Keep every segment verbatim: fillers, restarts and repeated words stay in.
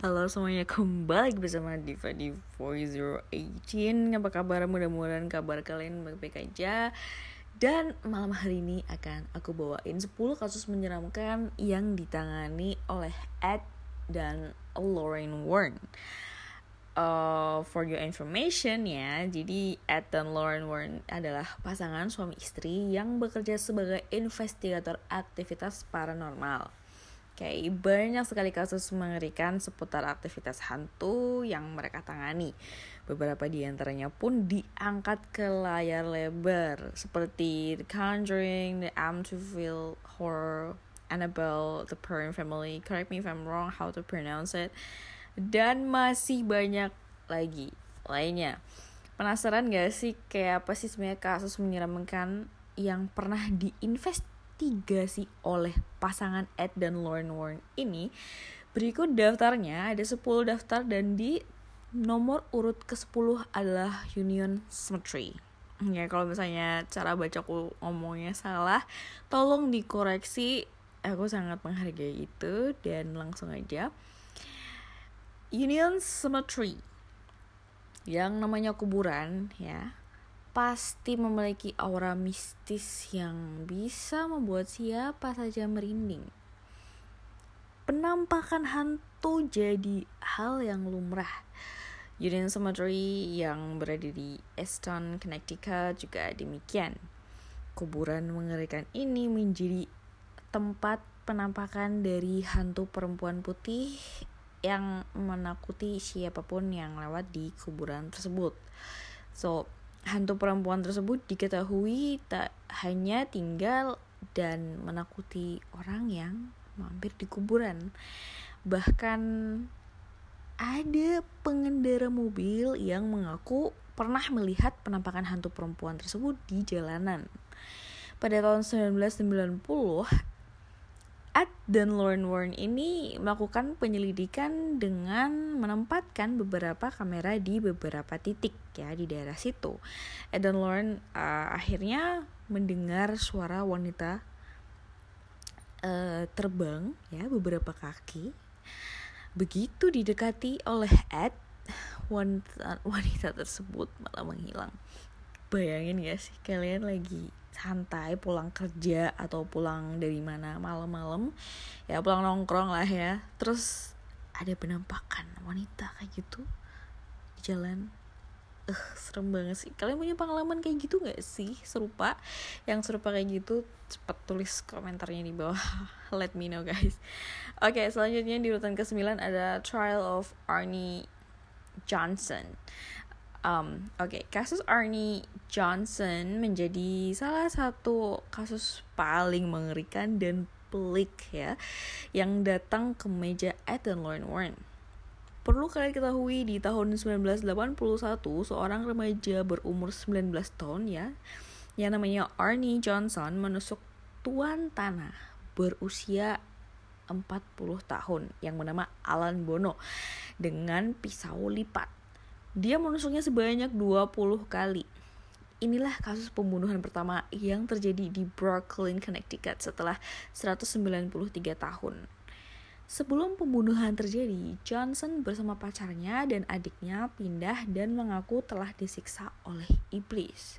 Halo semuanya, kembali bersama D V D four zero one eight. Apa kabar? Mudah-mudahan kabar kalian baik-baik aja. Dan malam hari ini akan aku bawain sepuluh kasus menyeramkan yang ditangani oleh Ed dan Lorraine Warren. Uh, for your information ya, jadi Ed dan Lorraine Warren adalah pasangan suami istri yang bekerja sebagai investigator aktivitas paranormal. Okay, banyak sekali kasus mengerikan seputar aktivitas hantu yang mereka tangani. Beberapa di antaranya pun diangkat ke layar lebar, seperti The Conjuring, The Amityville Horror, Annabelle, The Perron Family, correct me if I'm wrong how to pronounce it, dan masih banyak lagi lainnya. Penasaran gak sih kayak apa sih sebenarnya kasus menyeramkan yang pernah diinvest Investigasi oleh pasangan Ed dan Lorraine Warren ini? Berikut daftarnya, ada sepuluh daftar dan di nomor urut ke sepuluh adalah Union Cemetery. Ya, kalau misalnya cara bacaku ngomongnya salah, tolong dikoreksi. Aku sangat menghargai itu dan langsung aja. Union Cemetery, yang namanya kuburan ya, pasti memiliki aura mistis yang bisa membuat siapa saja merinding. Penampakan hantu jadi hal yang lumrah. Union Cemetery yang berada di Easton, Connecticut juga demikian. Kuburan mengerikan ini menjadi tempat penampakan dari hantu perempuan putih yang menakuti siapapun yang lewat di kuburan tersebut. So, hantu perempuan tersebut diketahui tak hanya tinggal dan menakuti orang yang mampir di kuburan. Bahkan ada pengendara mobil yang mengaku pernah melihat penampakan hantu perempuan tersebut di jalanan. Pada tahun sembilan belas sembilan puluh, Ed dan Lorraine Warren ini melakukan penyelidikan dengan menempatkan beberapa kamera di beberapa titik ya di daerah situ. Ed dan Lorraine uh, akhirnya mendengar suara wanita uh, terbang ya beberapa kaki. Begitu didekati oleh Ed, wanita, wanita tersebut malah menghilang. Bayangin gak sih kalian lagi santai pulang kerja atau pulang dari mana malam-malam ya, pulang nongkrong lah ya, terus ada penampakan wanita kayak gitu di jalan. Eh, serem banget sih. Kalian punya pengalaman kayak gitu gak sih, serupa yang serupa kayak gitu? Cepet tulis komentarnya di bawah, let me know guys. Oke, okay, selanjutnya di urutan kesembilan ada Trial of Arne Johnson. Um, Oke, okay. Kasus Arne Johnson menjadi salah satu kasus paling mengerikan dan pelik ya yang datang ke meja Ed dan Lorraine Warren. Perlu kalian ketahui di tahun sembilan belas delapan puluh satu seorang remaja berumur sembilan belas tahun ya, yang namanya Arne Johnson menusuk tuan tanah berusia empat puluh tahun yang bernama Alan Bono dengan pisau lipat. Dia menusuknya sebanyak dua puluh kali. Inilah kasus pembunuhan pertama yang terjadi di Brooklyn, Connecticut setelah seratus sembilan puluh tiga tahun. Sebelum pembunuhan terjadi, Johnson bersama pacarnya dan adiknya pindah dan mengaku telah disiksa oleh iblis.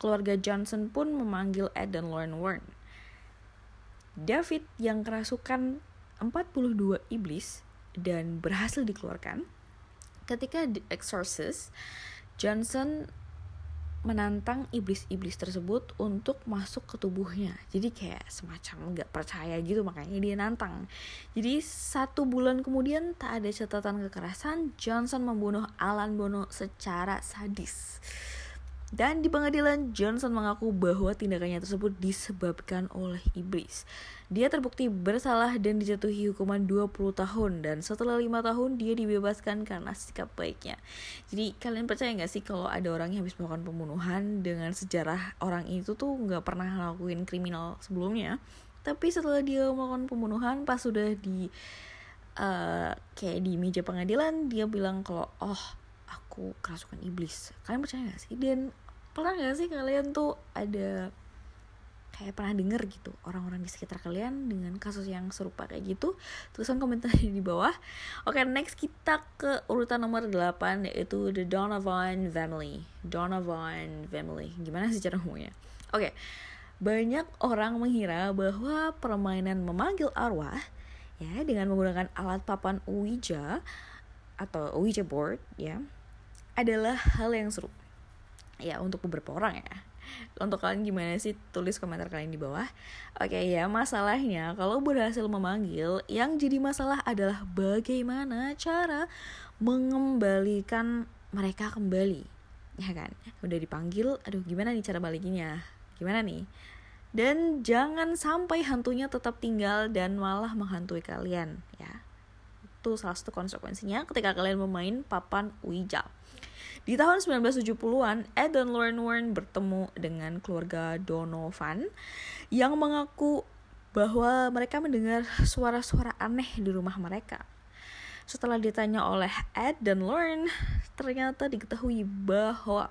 Keluarga Johnson pun memanggil Ed dan Lorraine Warren. David yang kerasukan empat puluh dua iblis dan berhasil dikeluarkan. Ketika The Exorcist, Johnson menantang iblis-iblis tersebut untuk masuk ke tubuhnya. Jadi kayak semacam gak percaya gitu, makanya dia nantang. Jadi satu bulan kemudian tak ada catatan kekerasan, Johnson membunuh Alan Bono secara sadis. Dan di pengadilan, Johnson mengaku bahwa tindakannya tersebut disebabkan oleh iblis. Dia terbukti bersalah dan dijatuhi hukuman dua puluh tahun. Dan setelah lima tahun, dia dibebaskan karena sikap baiknya. Jadi kalian percaya gak sih kalau ada orang yang habis melakukan pembunuhan dengan sejarah orang itu tuh gak pernah ngelakuin kriminal sebelumnya. Tapi setelah dia melakukan pembunuhan, pas sudah di uh, kayak di meja pengadilan, dia bilang kalau oh aku kerasukan iblis. Kalian percaya gak sih? Dan pernah gak sih kalian tuh ada kayak pernah denger gitu orang-orang di sekitar kalian dengan kasus yang serupa kayak gitu. Tulisan komentar di bawah. Oke, okay, next kita ke urutan nomor delapan, yaitu The Donovan Family. Donovan Family. Gimana sih cara ngomongnya? Oke. Okay. Banyak orang mengira bahwa permainan memanggil arwah ya dengan menggunakan alat papan Ouija atau Ouija board ya adalah hal yang seru. Ya, untuk beberapa orang ya. Untuk kalian gimana sih? Tulis komentar kalian di bawah. Oke ya, masalahnya kalau berhasil memanggil, yang jadi masalah adalah bagaimana cara mengembalikan mereka kembali. Ya kan? Udah dipanggil, aduh gimana nih cara balikinnya? Gimana nih? Dan jangan sampai hantunya tetap tinggal dan malah menghantui kalian ya. Itu salah satu konsekuensinya ketika kalian bermain papan Ouija. Di tahun sembilan belas tujuh puluhan, Ed Warren bertemu dengan keluarga Donovan yang mengaku bahwa mereka mendengar suara-suara aneh di rumah mereka. Setelah ditanya oleh Ed Warren, ternyata diketahui bahwa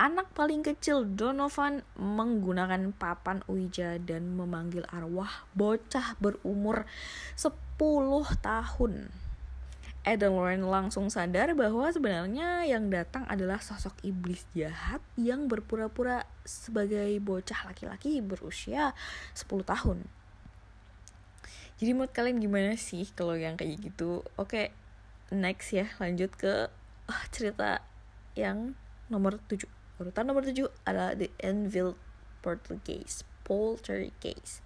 anak paling kecil Donovan menggunakan papan Ouija dan memanggil arwah bocah berumur sepuluh tahun. Ed Warren langsung sadar bahwa sebenarnya yang datang adalah sosok iblis jahat yang berpura-pura sebagai bocah laki-laki berusia sepuluh tahun. Jadi menurut kalian gimana sih kalau yang kayak gitu? Oke, next ya, lanjut ke oh, cerita yang nomor tujuh. Urutan nomor tujuh adalah The Enfield Poltergeist. Poltergeist.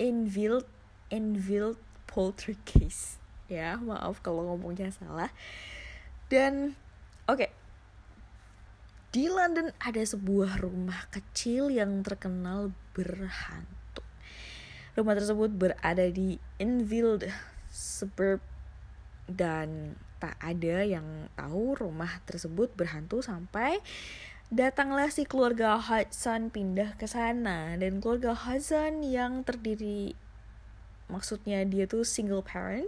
Enfield, Enfield Poltergeist. Ya, maaf kalau ngomongnya salah. Dan oke. Okay. Di London ada sebuah rumah kecil yang terkenal berhantu. Rumah tersebut berada di Enfield suburb dan tak ada yang tahu rumah tersebut berhantu sampai datanglah si keluarga Hodgson pindah ke sana. Dan keluarga Hodgson yang terdiri, maksudnya dia tuh single parent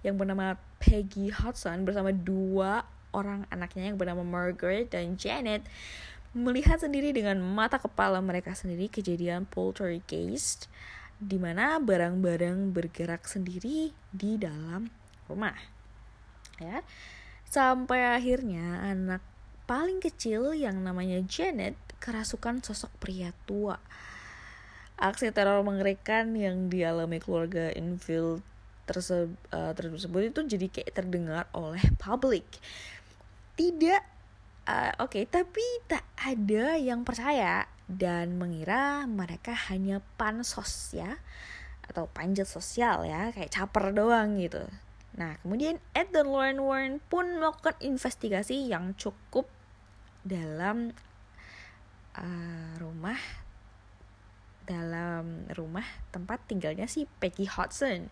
yang bernama Peggy Hodgson bersama dua orang anaknya yang bernama Margaret dan Janet, melihat sendiri dengan mata kepala mereka sendiri kejadian poltergeist, di mana barang-barang bergerak sendiri di dalam rumah ya. Sampai akhirnya anak paling kecil yang namanya Janet kerasukan sosok pria tua. Aksi teror mengerikan yang dialami keluarga Enfield terse- uh, tersebut itu jadi kayak terdengar oleh publik. Tidak, uh, oke, okay, tapi tak ada yang percaya dan mengira mereka hanya pansos ya, atau panjat sosial ya, kayak caper doang gitu. Nah, kemudian Ed dan Lauren Warren pun melakukan investigasi yang cukup dalam uh, rumah dalam rumah tempat tinggalnya si Peggy Hodgson.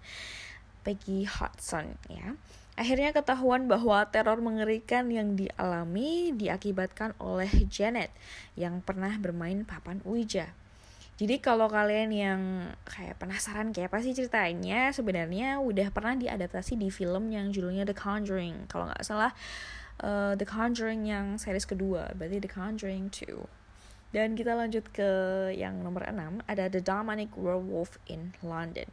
Peggy Hodgson ya. Akhirnya ketahuan bahwa teror mengerikan yang dialami diakibatkan oleh Janet yang pernah bermain papan Ouija. Jadi kalau kalian yang kayak penasaran kayak apa sih ceritanya, sebenarnya udah pernah diadaptasi di film yang judulnya The Conjuring. Kalau nggak salah uh, The Conjuring yang series kedua, berarti The Conjuring two. Dan kita lanjut ke yang nomor enam, ada The Demonic Werewolf in London.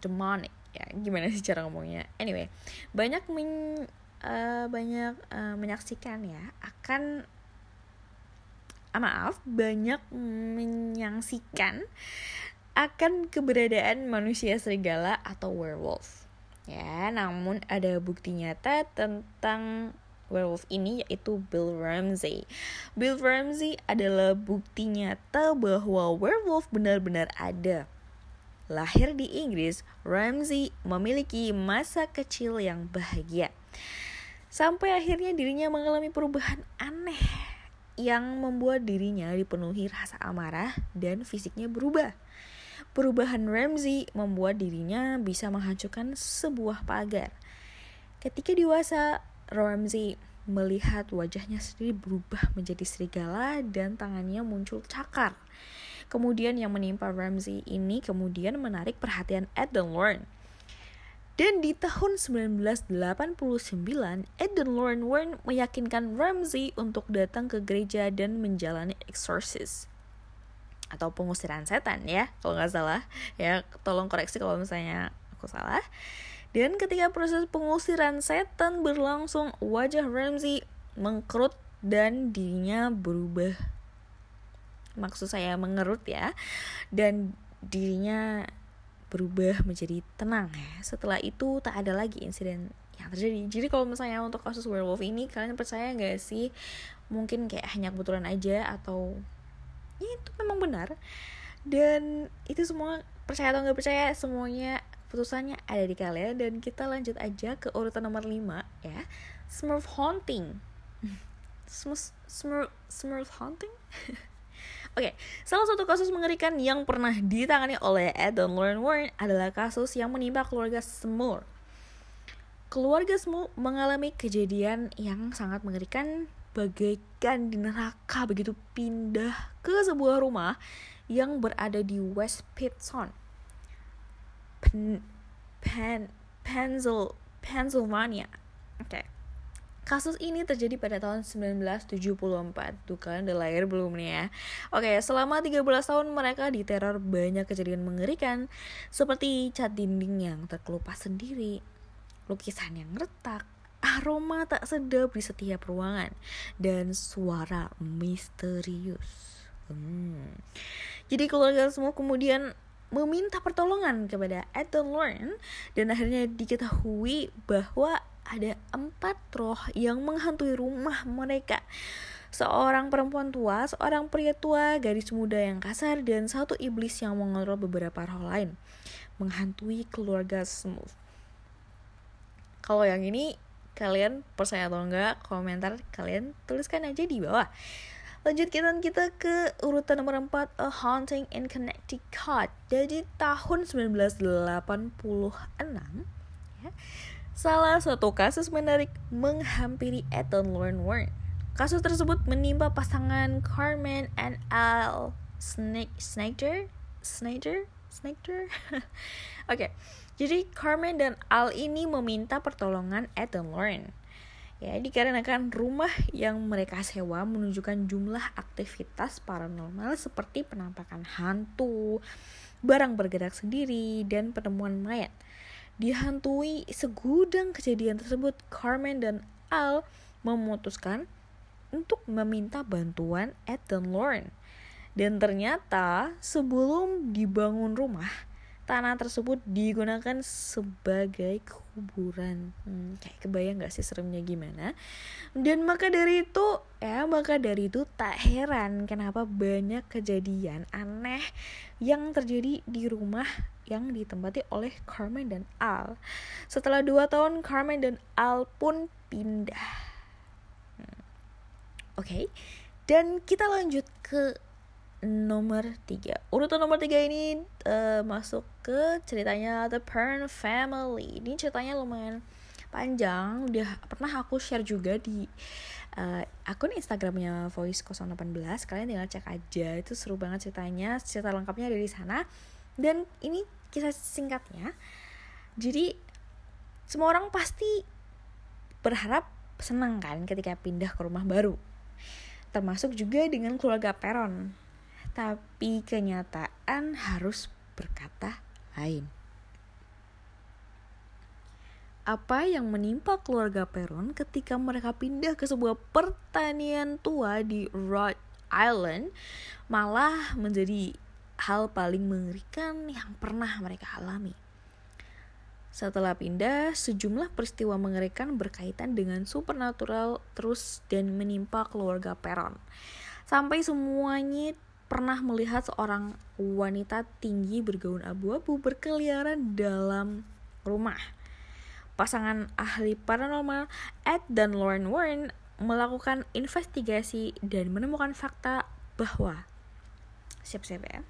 Demonic, ya gimana sih cara ngomongnya? Anyway, banyak men, uh, banyak uh, menyaksikan ya akan Maaf, banyak menyaksikan akan keberadaan manusia serigala atau werewolf. Ya, namun ada bukti nyata tentang werewolf ini yaitu Bill Ramsey. Bill Ramsey adalah bukti nyata bahwa werewolf benar-benar ada. Lahir di Inggris, Ramsey memiliki masa kecil yang bahagia. Sampai akhirnya dirinya mengalami perubahan aneh yang membuat dirinya dipenuhi rasa amarah dan fisiknya berubah. Perubahan Ramsey membuat dirinya bisa menghancurkan sebuah pagar. Ketika dewasa, Ramsey melihat wajahnya sendiri berubah menjadi serigala dan tangannya muncul cakar. Kemudian yang menimpa Ramsey ini kemudian menarik perhatian Ed Warren. Dan di tahun sembilan belas delapan puluh sembilan, Ed Warren Warren meyakinkan Ramsey untuk datang ke gereja dan menjalani eksorsis. atau pengusiran setan ya, kalau nggak salah ya, tolong koreksi kalau misalnya aku salah. Dan ketika proses pengusiran setan berlangsung, wajah Ramsey mengkerut dan dirinya berubah. Maksud saya mengerut ya, dan dirinya berubah menjadi tenang ya. Setelah itu tak ada lagi insiden yang terjadi. Jadi kalau misalnya untuk kasus werewolf ini, kalian percaya nggak sih? Mungkin kayak hanya kebetulan aja atau ya, itu memang benar. Dan itu semua, percaya atau nggak percaya, semuanya keputusannya ada di kalian. Dan kita lanjut aja ke urutan nomor lima ya, Smurl haunting. Smurl Smurl haunting. Oke, okay. Salah satu kasus mengerikan yang pernah ditangani oleh Ed Warren adalah kasus yang menimpa keluarga Smurl. Keluarga Smurl mengalami kejadian yang sangat mengerikan, bagaikan di neraka begitu pindah ke sebuah rumah yang berada di West Pittston, Pen, Pen, Pensil, Pennsylvania. Oke. Okay. Kasus ini terjadi pada tahun sembilan belas tujuh puluh empat. Tuh, kalian udah lahir belum nih ya? Oke, selama tiga belas tahun mereka diteror banyak kejadian mengerikan, seperti cat dinding yang terkelupas sendiri, lukisan yang retak, aroma tak sedap di setiap ruangan, dan suara misterius. Hmm. Jadi keluarga semua kemudian meminta pertolongan kepada Ed Warren, dan akhirnya diketahui bahwa ada empat roh yang menghantui rumah mereka. Seorang perempuan tua, seorang pria tua, gadis muda yang kasar, dan satu iblis yang mengontrol beberapa roh lain menghantui keluarga Smurl. Kalau yang ini kalian percaya atau enggak? Komentar kalian tuliskan aja di bawah. Lanjut kita, kita ke urutan nomor empat, A Haunting in Connecticut. Jadi tahun sembilan belas delapan puluh enam ya, salah satu kasus menarik menghampiri Ed Warren. Kasus tersebut menimpa pasangan Carmen and Al Schneider. Schneider? Schneider? Oke, okay. Jadi Carmen dan Al ini meminta pertolongan Ed Warren ya, dikarenakan rumah yang mereka sewa menunjukkan jumlah aktivitas paranormal seperti penampakan hantu, barang bergerak sendiri, dan penemuan mayat. Dihantui segudang kejadian tersebut, Carmen dan Al memutuskan untuk meminta bantuan Ed Warren. Dan ternyata sebelum dibangun rumah, tanah tersebut digunakan sebagai kuburan. Hmm, kayak kebayang gak sih seremnya gimana? Dan maka dari itu, ya maka dari itu tak heran kenapa banyak kejadian aneh yang terjadi di rumah yang ditempati oleh Carmen dan Al. Setelah dua tahun, Carmen dan Al pun pindah. Hmm. Oke, okay. Dan kita lanjut ke nomor tiga. Urutan nomor tiga ini uh, masuk ke ceritanya The Perron Family. Ini ceritanya lumayan panjang, udah pernah aku share juga di uh, akun Instagramnya voice nol satu delapan. Kalian tinggal cek aja, itu seru banget ceritanya. Cerita lengkapnya ada di sana. Dan ini kisah singkatnya. Jadi semua orang pasti berharap senang kan ketika pindah ke rumah baru, termasuk juga dengan keluarga Perron. Tapi kenyataan harus berkata lain. Apa yang menimpa keluarga Perron ketika mereka pindah ke sebuah pertanian tua di Rhode Island malah menjadi hal paling mengerikan yang pernah mereka alami. Setelah pindah, sejumlah peristiwa mengerikan berkaitan dengan supernatural terus dan menimpa keluarga Perron. Sampai semuanya pernah melihat seorang wanita tinggi bergaun abu-abu berkeliaran dalam rumah. Pasangan ahli paranormal Ed dan Lauren Warren melakukan investigasi dan menemukan fakta bahwa Siap-siap ya.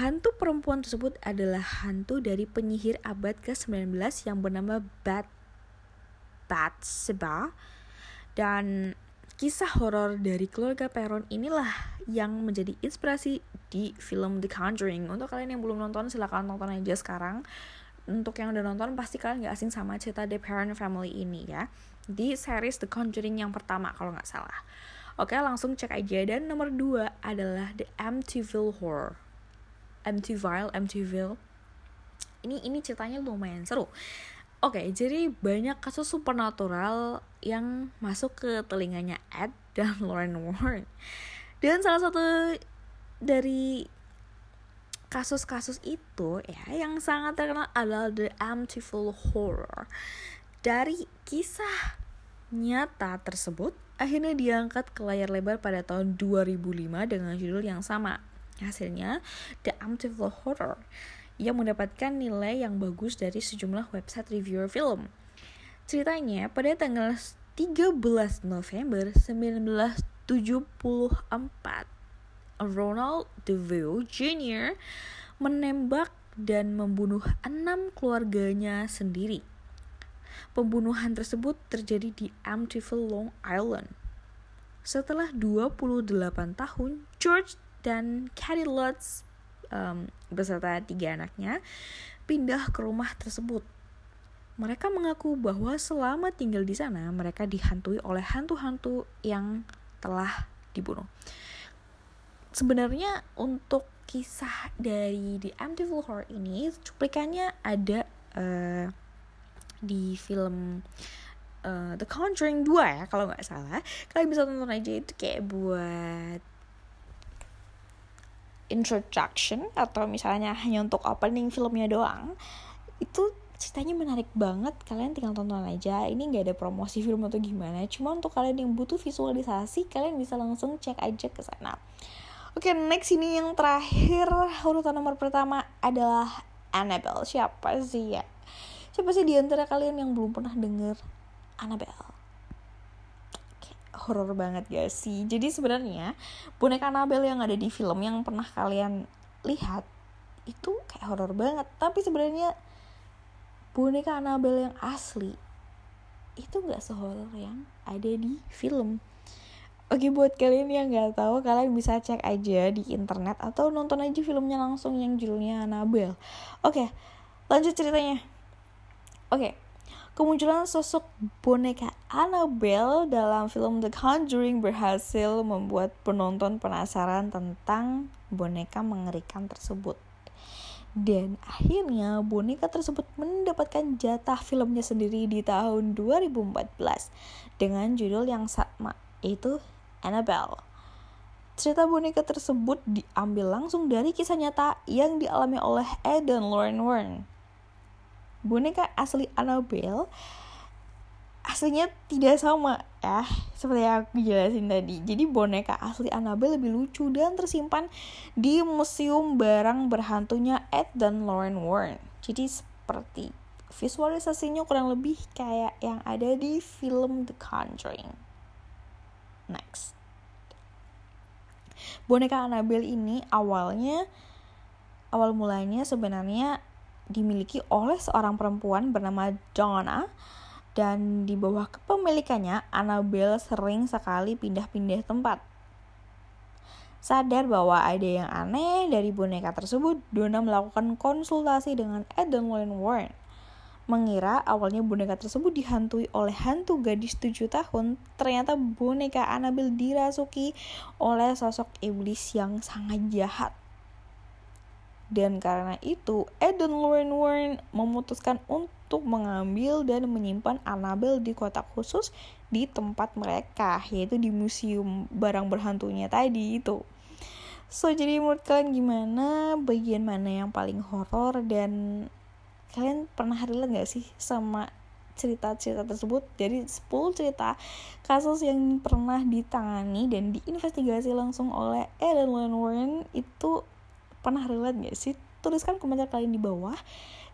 hantu perempuan tersebut adalah hantu dari penyihir abad kesembilan belas yang bernama Bat Bat Seba. Dan kisah horor dari keluarga Perron inilah yang menjadi inspirasi di film The Conjuring. Untuk kalian yang belum nonton, silakan nonton aja sekarang. Untuk yang udah nonton, pasti kalian gak asing sama cerita The Perron Family ini ya, di series The Conjuring yang pertama kalau gak salah. Oke, langsung cek aja. Dan nomor dua adalah The Amityville Horror. Amityville, Amityville. Ini ini ceritanya lumayan seru. Oke, jadi banyak kasus supernatural yang masuk ke telinganya Ed dan Lorraine Warren. Dan salah satu dari kasus-kasus itu ya yang sangat terkenal adalah The Amityville Horror. Dari kisah nyata tersebut akhirnya diangkat ke layar lebar pada tahun dua ribu lima dengan judul yang sama. Hasilnya The Amityville Horror yang mendapatkan nilai yang bagus dari sejumlah website reviewer film. Ceritanya pada tanggal tiga belas November sembilan belas tujuh puluh empat, Ronald DeFeo Junior menembak dan membunuh enam keluarganya sendiri. Pembunuhan tersebut terjadi di Amityville, Long Island. Setelah dua puluh delapan tahun, George dan Kathy Lutz Um, beserta tiga anaknya pindah ke rumah tersebut. Mereka mengaku bahwa selama tinggal di sana mereka dihantui oleh hantu-hantu yang telah dibunuh. Sebenarnya untuk kisah dari The Amityville Horror ini cuplikannya ada uh, di film uh, The Conjuring dua ya kalau nggak salah. Kalian bisa tonton aja, itu kayak buat introduction atau misalnya hanya untuk opening filmnya doang. Itu ceritanya menarik banget, kalian tinggal tonton aja. Ini gak ada promosi film atau gimana, cuma untuk kalian yang butuh visualisasi kalian bisa langsung cek aja ke sana. Oke, next ini yang terakhir, urutan nomor pertama adalah Annabelle. Siapa sih ya? Siapa sih diantara kalian yang belum pernah denger Annabelle? Horor banget gak sih? Jadi sebenarnya boneka Annabelle yang ada di film yang pernah kalian lihat itu kayak horor banget, tapi sebenarnya boneka Annabelle yang asli itu gak sehoror yang ada di film. Oke, buat kalian yang gak tahu, kalian bisa cek aja di internet atau nonton aja filmnya langsung yang judulnya Annabelle. Oke, lanjut ceritanya. Oke, kemunculan sosok boneka Annabelle dalam film The Conjuring berhasil membuat penonton penasaran tentang boneka mengerikan tersebut. Dan akhirnya boneka tersebut mendapatkan jatah filmnya sendiri di tahun dua ribu empat belas dengan judul yang sama, yaitu Annabelle. Cerita boneka tersebut diambil langsung dari kisah nyata yang dialami oleh Ed dan Lorraine Warren. Boneka asli Annabelle aslinya tidak sama ya, seperti yang aku jelasin tadi. Jadi boneka asli Annabelle lebih lucu dan tersimpan di museum barang berhantunya Ed dan Lorraine Warren. Jadi seperti visualisasinya kurang lebih kayak yang ada di film The Conjuring. Next. Boneka Annabelle ini awalnya awal mulanya sebenarnya dimiliki oleh seorang perempuan bernama Donna, dan di bawah kepemilikannya Annabelle sering sekali pindah-pindah tempat. Sadar bahwa ada yang aneh dari boneka tersebut, Donna melakukan konsultasi dengan Ed dan Lorraine Warren. Mengira awalnya boneka tersebut dihantui oleh hantu gadis tujuh tahun, ternyata boneka Annabelle dirasuki oleh sosok iblis yang sangat jahat. Dan karena itu, Ed dan Lorraine Warren memutuskan untuk mengambil dan menyimpan Annabelle di kotak khusus di tempat mereka, yaitu di museum barang berhantunya tadi itu. So, jadi menurut kalian gimana? Bagian mana yang paling horor? Dan kalian pernah relate gak sih sama cerita-cerita tersebut? Jadi sepuluh cerita kasus yang pernah ditangani dan diinvestigasi langsung oleh Ed dan Lorraine Warren itu pernah relate gak sih? Tuliskan komentar kalian di bawah.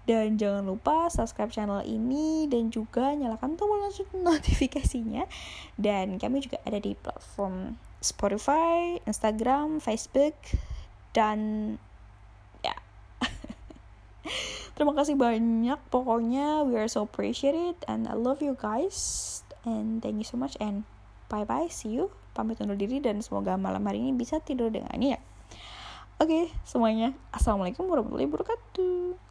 Dan jangan lupa subscribe channel ini dan juga nyalakan tombol notifikasinya. Dan kami juga ada di platform Spotify, Instagram, Facebook, dan ya. Terima kasih banyak. Pokoknya we are so appreciated and I love you guys. And thank you so much and bye-bye. See you. Pamit undur diri dan semoga malam hari ini bisa tidur dengan nyenyak. Oke, okay, semuanya. Assalamualaikum warahmatullahi wabarakatuh.